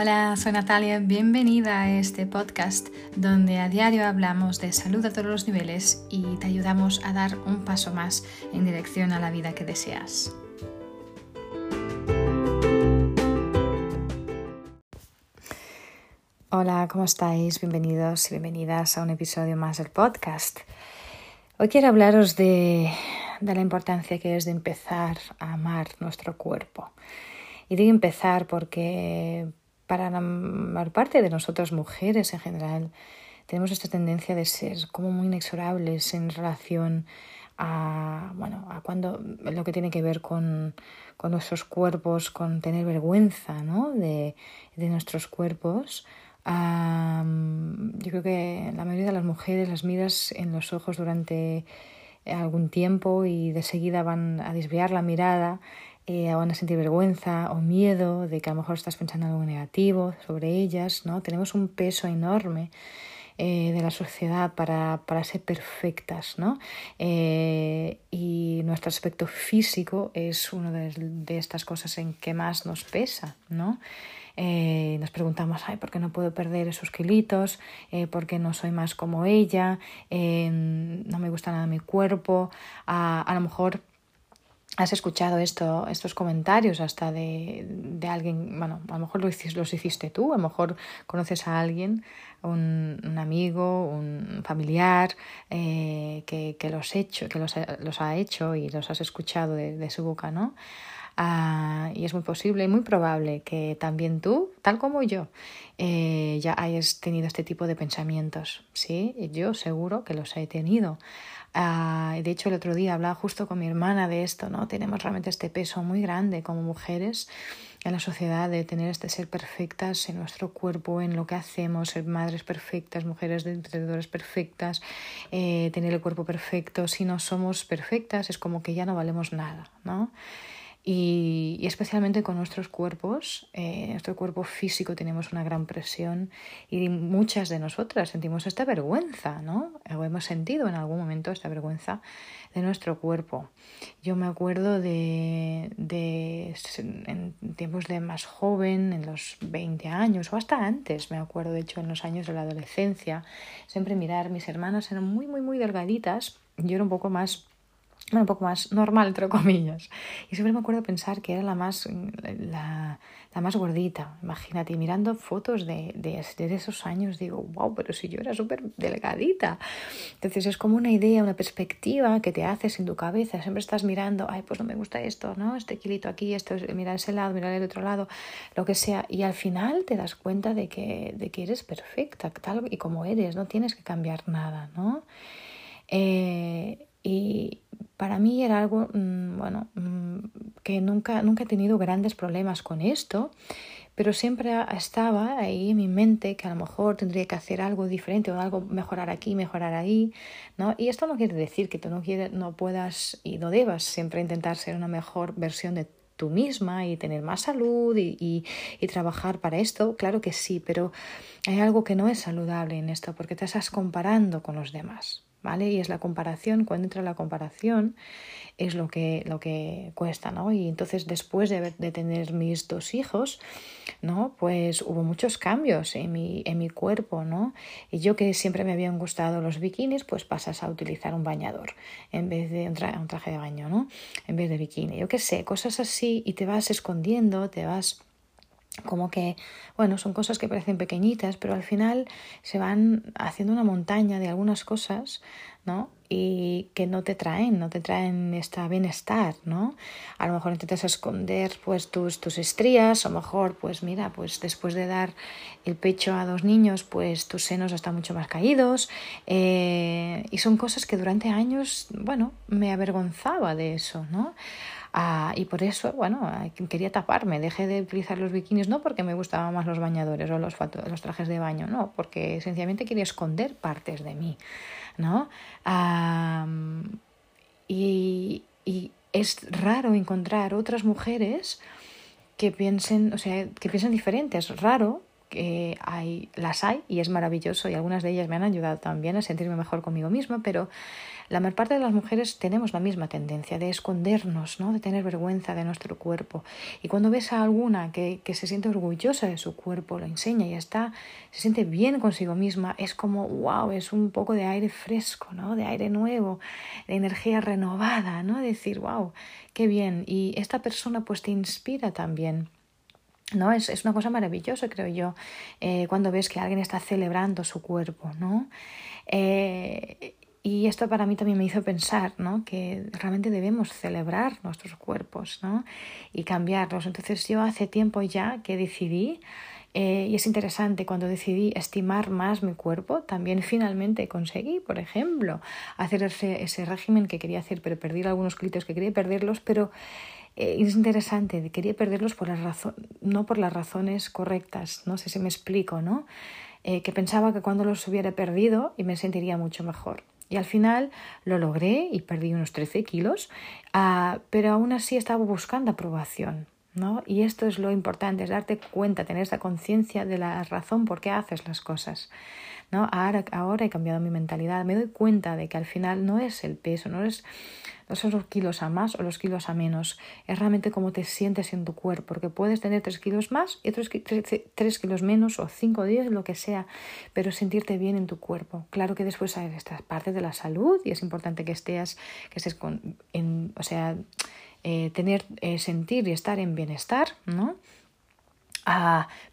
Hola, soy Natalia, bienvenida a este podcast donde a diario hablamos de salud a todos los niveles y te ayudamos a dar un paso más en dirección a la vida que deseas. Hola, ¿cómo estáis? Bienvenidos y bienvenidas a un episodio más del podcast. Hoy quiero hablaros de la importancia que es de empezar a amar nuestro cuerpo. Y digo empezar porque para la mayor parte de nosotras mujeres en general tenemos esta tendencia de ser como muy inexorables en relación a cuando lo que tiene que ver con nuestros cuerpos, con tener vergüenza, ¿no? de nuestros cuerpos. Yo creo que la mayoría de las mujeres las miras en los ojos durante algún tiempo y de seguida van a desviar la mirada, van a sentir vergüenza o miedo de que a lo mejor estás pensando algo negativo sobre ellas, ¿no? Tenemos un peso enorme de la sociedad para ser perfectas, ¿no? Y nuestro aspecto físico es una de estas cosas en que más nos pesa, ¿no? Nos preguntamos, ¿por qué no puedo perder esos kilitos? ¿Por qué no soy más como ella? No me gusta nada mi cuerpo. A lo mejor has escuchado estos comentarios hasta de alguien, a lo mejor los hiciste tú, a lo mejor conoces a alguien, un amigo, un familiar que los ha hecho y los has escuchado de su boca, ¿no? Y es muy posible y muy probable que también tú, tal como yo, ya hayas tenido este tipo de pensamientos, ¿sí? Yo seguro que los he tenido. De hecho, el otro día hablaba justo con mi hermana de esto, ¿no? Tenemos realmente este peso muy grande como mujeres en la sociedad de tener este ser perfectas en nuestro cuerpo, en lo que hacemos, ser madres perfectas, mujeres de emprendedoras perfectas, tener el cuerpo perfecto. Si no somos perfectas es como que ya no valemos nada, ¿no? Y especialmente con nuestros cuerpos, nuestro cuerpo físico tenemos una gran presión y muchas de nosotras sentimos esta vergüenza, ¿no? O hemos sentido en algún momento esta vergüenza de nuestro cuerpo. Yo me acuerdo de en tiempos de más joven, en los 20 años o hasta antes, me acuerdo de hecho en los años de la adolescencia, siempre mirar, mis hermanas eran muy, muy, muy delgaditas, yo era un poco más normal, entre comillas. Y siempre me acuerdo pensar que era la más gordita. Imagínate, mirando fotos de esos años, digo, wow, pero si yo era súper delgadita. Entonces es como una idea, una perspectiva que te haces en tu cabeza. Siempre estás mirando, pues no me gusta esto, ¿no? Este kilito aquí, esto, mira ese lado, mira el otro lado, lo que sea. Y al final te das cuenta de que eres perfecta, tal y como eres. No tienes que cambiar nada, ¿no? Y para mí era algo, que nunca he tenido grandes problemas con esto, pero siempre estaba ahí en mi mente que a lo mejor tendría que hacer algo diferente o algo, mejorar aquí, mejorar ahí, ¿no? Y esto no quiere decir que tú no puedas y no debas siempre intentar ser una mejor versión de tú misma y tener más salud y trabajar para esto, claro que sí, pero hay algo que no es saludable en esto porque te estás comparando con los demás, ¿vale? Y es la comparación, cuando entra la comparación es lo que cuesta, ¿no? Y entonces después de tener mis 2 hijos, ¿no? Pues hubo muchos cambios en mi cuerpo, ¿no? Y yo que siempre me habían gustado los bikinis, pues pasas a utilizar un bañador en vez de un traje de baño, ¿no? En vez de bikini, yo qué sé, cosas así y te vas escondiendo, te vas... Como que, son cosas que parecen pequeñitas, pero al final se van haciendo una montaña de algunas cosas, ¿no? Y que no te traen este bienestar, ¿no? A lo mejor intentas esconder pues tus estrías, a lo mejor pues después de dar el pecho a 2 niños, pues tus senos están mucho más caídos y son cosas que durante años, me avergonzaba de eso, ¿no? Y por eso, quería taparme, dejé de utilizar los bikinis, no porque me gustaban más los bañadores o los trajes de baño, no, porque sencillamente quería esconder partes de mí, ¿no? Y es raro encontrar otras mujeres que piensen diferente, es raro que las hay y es maravilloso, y algunas de ellas me han ayudado también a sentirme mejor conmigo misma, pero la mayor parte de las mujeres tenemos la misma tendencia de escondernos, ¿no? De tener vergüenza de nuestro cuerpo. Y cuando ves a alguna que se siente orgullosa de su cuerpo, lo enseña y se siente bien consigo misma, es como wow, es un poco de aire fresco, ¿no? De aire nuevo, de energía renovada, ¿no? Decir wow, qué bien. Y esta persona pues te inspira también. No, es una cosa maravillosa, creo yo, cuando ves que alguien está celebrando su cuerpo, ¿no? Y esto para mí también me hizo pensar, ¿no? Que realmente debemos celebrar nuestros cuerpos, ¿no? Y cambiarlos. Entonces yo hace tiempo ya que decidí, y es interesante, cuando decidí estimar más mi cuerpo, también finalmente conseguí, por ejemplo, hacer ese régimen que quería hacer, pero perdí algunos kilos que quería perderlos, pero... es interesante, quería perderlos por las razones correctas, no sé si me explico, ¿no? Que pensaba que cuando los hubiera perdido y me sentiría mucho mejor. Y al final lo logré y perdí unos 13 kilos, pero aún así estaba buscando aprobación, ¿no? Y esto es lo importante, es darte cuenta, tener esta conciencia de la razón por qué haces las cosas, ¿no? Ahora he cambiado mi mentalidad, me doy cuenta de que al final no es el peso, no son los kilos a más o los kilos a menos, es realmente cómo te sientes en tu cuerpo, porque puedes tener 3 kilos más y otros 3 kilos menos o 5 o 10, lo que sea, pero sentirte bien en tu cuerpo. Claro que después hay estas partes de la salud y es importante que estés sentir y estar en bienestar, ¿no?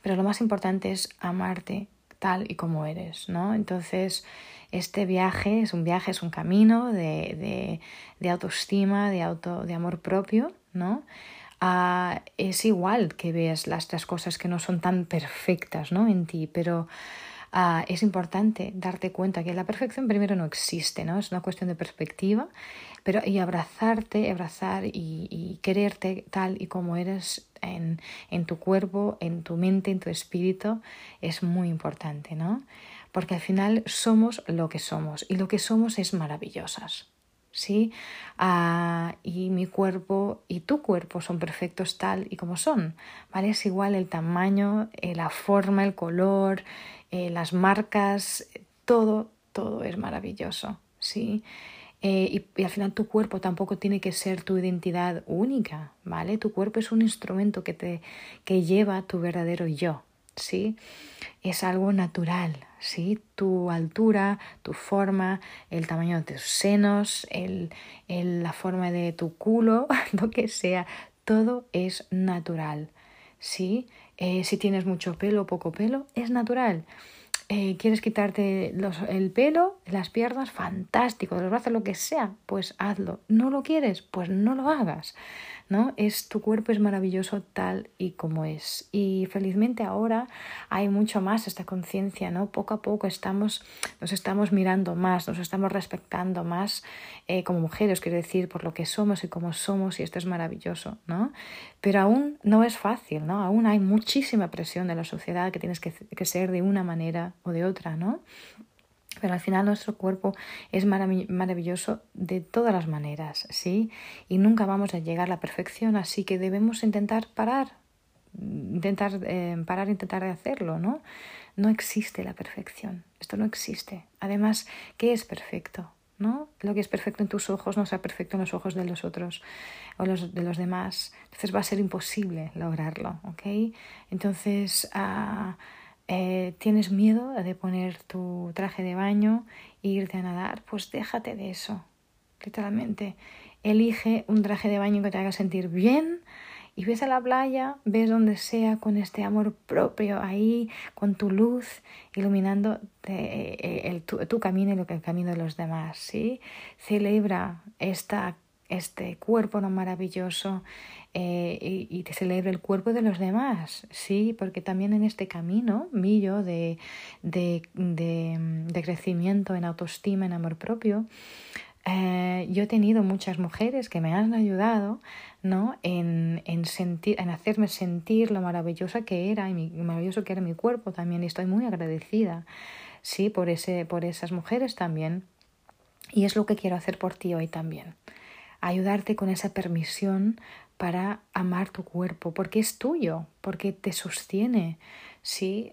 Pero lo más importante es amarte tal y como eres, ¿no? Entonces este viaje, es un camino de autoestima, de amor propio, ¿no? Es igual que veas las cosas que no son tan perfectas, ¿no? En ti, pero es importante darte cuenta que la perfección primero no existe, ¿no? Es una cuestión de perspectiva, pero y abrazar y quererte tal y como eres en tu cuerpo, en tu mente, en tu espíritu, es muy importante, ¿no? Porque al final somos lo que somos y lo que somos es maravillosas, ¿sí? Y mi cuerpo y tu cuerpo son perfectos tal y como son, ¿vale? Es igual el tamaño, la forma, el color, las marcas, todo es maravilloso, ¿sí? Y al final tu cuerpo tampoco tiene que ser tu identidad única, ¿vale? Tu cuerpo es un instrumento que lleva tu verdadero yo, ¿sí? Es algo natural, ¿sí? Tu altura, tu forma, el tamaño de tus senos, la forma de tu culo, lo que sea, todo es natural, ¿sí? Si tienes mucho pelo o poco pelo, es natural. ¿Quieres quitarte el pelo, las piernas? Fantástico, los brazos, lo que sea, pues hazlo. ¿No lo quieres? Pues no lo hagas, ¿no? Tu cuerpo es maravilloso tal y como es. Y felizmente ahora hay mucho más esta conciencia, ¿no? Poco a poco nos estamos mirando más, nos estamos respetando más como mujeres, quiero decir, por lo que somos y cómo somos, y esto es maravilloso, ¿no? Pero aún no es fácil, ¿no? Aún hay muchísima presión de la sociedad que tienes que ser de una manera o de otra, ¿no? Pero al final nuestro cuerpo es maravilloso de todas las maneras, ¿sí? Y nunca vamos a llegar a la perfección, así que debemos intentar hacerlo, ¿no? No existe la perfección, esto no existe. Además, ¿qué es perfecto? ¿No? Lo que es perfecto en tus ojos no será perfecto en los ojos de los otros o de los demás. Entonces va a ser imposible lograrlo, ¿ok? Entonces... ¿tienes miedo de poner tu traje de baño e irte a nadar? Pues déjate de eso, literalmente. Elige un traje de baño que te haga sentir bien y ves a la playa, ves donde sea, con este amor propio ahí, con tu luz, iluminando tu camino y el camino de los demás, ¿sí? Celebra este cuerpo no maravilloso y te celebra el cuerpo de los demás, sí, porque también en este camino mío de crecimiento en autoestima, en amor propio, yo he tenido muchas mujeres que me han ayudado, ¿no? en hacerme sentir lo maravillosa que era y maravilloso que era mi cuerpo también, y estoy muy agradecida, sí, por esas mujeres también, y es lo que quiero hacer por ti hoy también. Ayudarte con esa permisión para amar tu cuerpo, porque es tuyo, porque te sostiene, ¿sí?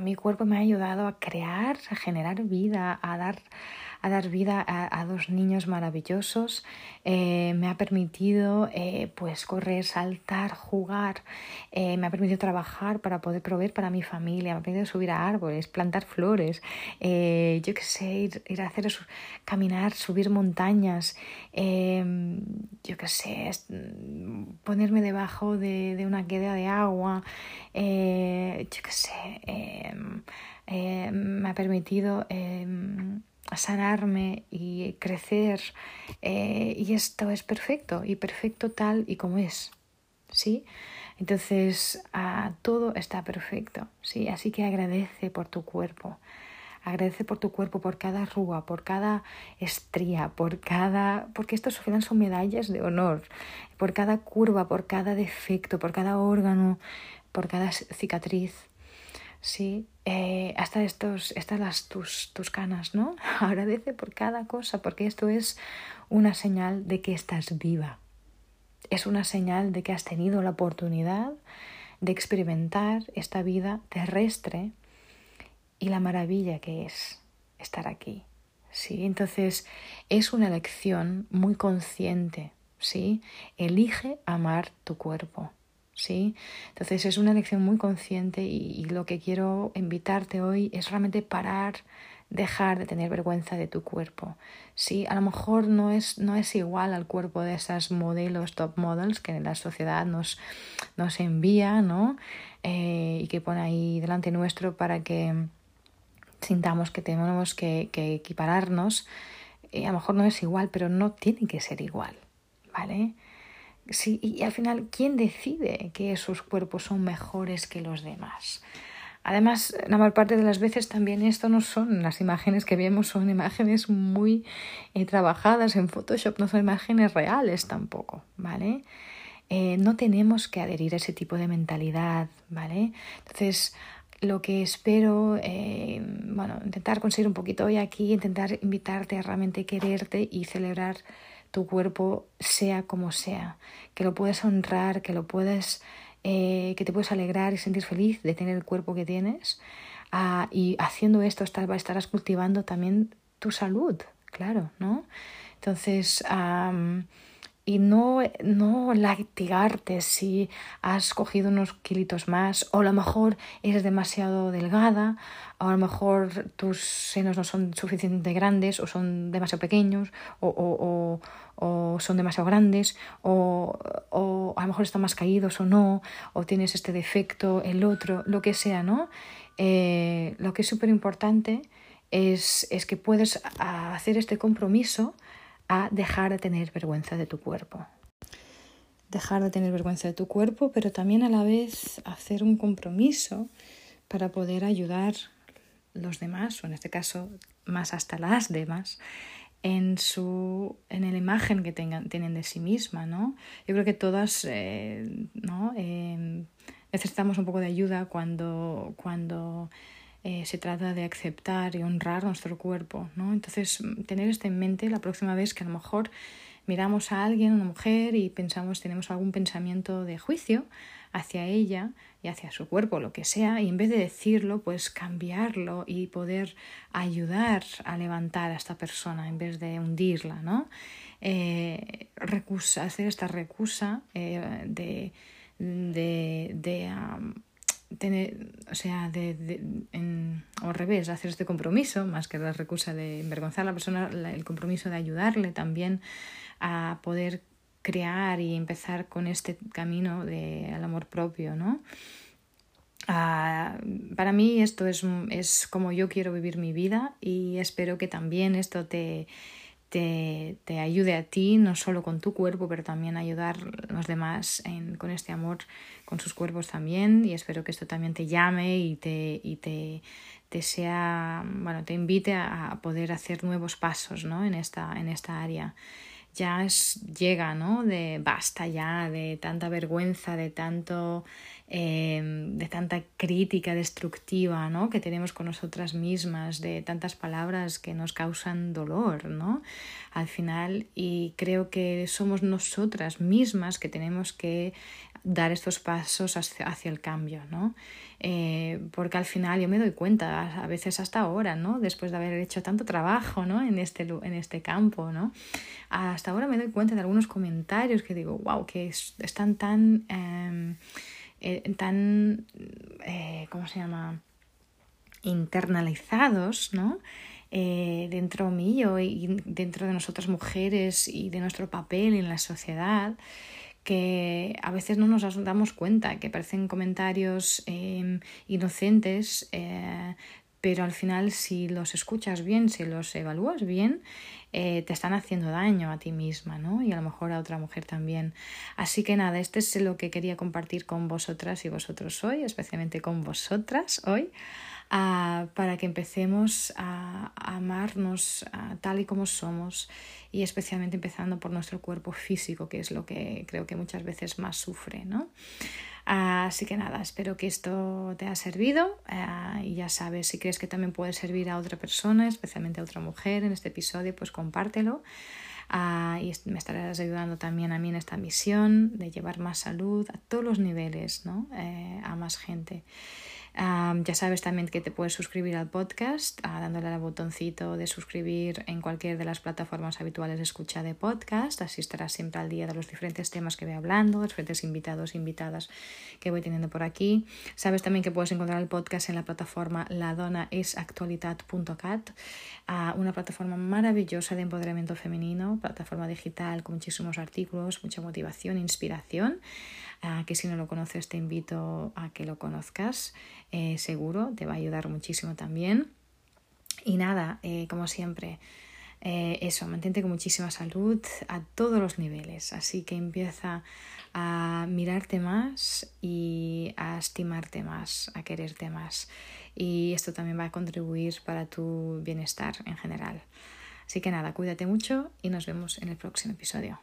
Mi cuerpo me ha ayudado a crear, a generar vida, a dar vida a dos niños maravillosos. Me ha permitido pues correr, saltar, jugar. Me ha permitido trabajar para poder proveer para mi familia. Me ha permitido subir a árboles, plantar flores. Yo qué sé, ir a hacer, caminar, subir montañas. Yo qué sé, ponerme debajo de una queda de agua. Yo qué sé, me ha permitido... sanarme y crecer, y esto es perfecto, y perfecto tal y como es, ¿sí? Entonces todo está perfecto, ¿sí? Así que agradece por tu cuerpo, por cada arruga, por cada estría, porque estos al final son medallas de honor, por cada curva, por cada defecto, por cada órgano, por cada cicatriz, ¿sí? Hasta tus canas, ¿no? Agradece por cada cosa, porque esto es una señal de que estás viva. Es una señal de que has tenido la oportunidad de experimentar esta vida terrestre y la maravilla que es estar aquí, ¿sí? Entonces, es una elección muy consciente, ¿sí? Elige amar tu cuerpo. ¿Sí? Entonces es una elección muy consciente y lo que quiero invitarte hoy es realmente dejar de tener vergüenza de tu cuerpo, ¿sí? A lo mejor no es igual al cuerpo de esas modelos, top models que la sociedad nos envía, ¿no? Y que pone ahí delante nuestro para que sintamos que tenemos que equipararnos. A lo mejor no es igual, pero no tiene que ser igual, ¿vale? Sí, y al final, ¿quién decide que esos cuerpos son mejores que los demás? Además, la mayor parte de las veces también esto no son las imágenes que vemos, son imágenes muy trabajadas en Photoshop, no son imágenes reales tampoco, ¿vale? No tenemos que adherir a ese tipo de mentalidad, ¿vale? Entonces, lo que espero, intentar conseguir un poquito hoy aquí, intentar invitarte a realmente quererte y celebrar tu cuerpo sea como sea, que lo puedes honrar, que te puedes alegrar y sentir feliz de tener el cuerpo que tienes, y haciendo esto estarás cultivando también tu salud, claro, ¿no? Entonces, y no latigarte si has cogido unos kilitos más, o a lo mejor eres demasiado delgada, o a lo mejor tus senos no son suficientemente grandes, o son demasiado pequeños, o son demasiado grandes, o a lo mejor están más caídos o no, o tienes este defecto, el otro, lo que sea, ¿no? Lo que es súper importante es que puedes hacer este compromiso a dejar de tener vergüenza de tu cuerpo. Dejar de tener vergüenza de tu cuerpo, pero también a la vez hacer un compromiso para poder ayudar los demás, o en este caso más hasta las demás, en la imagen que tienen de sí misma, ¿no? Yo creo que todas necesitamos un poco de ayuda cuando se trata de aceptar y honrar nuestro cuerpo, ¿no? Entonces, tener esto en mente la próxima vez que a lo mejor miramos a alguien, una mujer, y tenemos algún pensamiento de juicio hacia ella y hacia su cuerpo, lo que sea, y en vez de decirlo, pues cambiarlo y poder ayudar a levantar a esta persona en vez de hundirla, ¿no? Hacer esta recusa al revés, hacer este compromiso, más que la recusa de envergonzar a la persona, el compromiso de ayudarle también a poder crear y empezar con este camino al amor propio, ¿no? Para mí esto es como yo quiero vivir mi vida, y espero que también esto te ayude a ti, no solo con tu cuerpo, pero también ayudar a los demás con este amor, con sus cuerpos también, y espero que esto también te llame y te invite a poder hacer nuevos pasos, ¿no? en esta área. Ya llega, ¿no? De basta ya de tanta vergüenza, de tanta crítica destructiva, ¿no? Que tenemos con nosotras mismas, de tantas palabras que nos causan dolor, ¿no? Al final, y creo que somos nosotras mismas que tenemos que dar estos pasos hacia el cambio, ¿no? Porque al final yo me doy cuenta, a veces hasta ahora, ¿no? Después de haber hecho tanto trabajo, ¿no? En este campo, ¿no? Hasta ahora me doy cuenta de algunos comentarios que digo, wow, que están tan ¿cómo se llama? Internalizados, ¿no? Dentro mío y dentro de nosotras mujeres y de nuestro papel en la sociedad, que a veces no nos damos cuenta, que parecen comentarios inocentes, pero al final si los escuchas bien, si los evalúas bien, te están haciendo daño a ti misma, ¿no? Y a lo mejor a otra mujer también. Así que nada, este es lo que quería compartir con vosotras y vosotros hoy, especialmente con vosotras hoy, para que empecemos a amarnos tal y como somos, y especialmente empezando por nuestro cuerpo físico, que es lo que creo que muchas veces más sufre, ¿no? Así que nada, espero que esto te haya servido, y ya sabes, si crees que también puede servir a otra persona, especialmente a otra mujer en este episodio, pues compártelo, y me estarás ayudando también a mí en esta misión de llevar más salud a todos los niveles, ¿no? A más gente. Ya sabes también que te puedes suscribir al podcast dándole al botoncito de suscribir en cualquier de las plataformas habituales de escucha de podcast. Así estarás siempre al día de los diferentes temas que voy hablando, de los diferentes invitados e invitadas que voy teniendo por aquí. Sabes también que puedes encontrar el podcast en la plataforma ladonaesactualitat.cat, una plataforma maravillosa de empoderamiento femenino, plataforma digital con muchísimos artículos, mucha motivación, inspiración, que si no lo conoces te invito a que lo conozcas. Seguro te va a ayudar muchísimo también. Y nada, como siempre, eso, mantente con muchísima salud a todos los niveles, así que empieza a mirarte más y a estimarte más, a quererte más, y esto también va a contribuir para tu bienestar en general. Así que nada, cuídate mucho y nos vemos en el próximo episodio.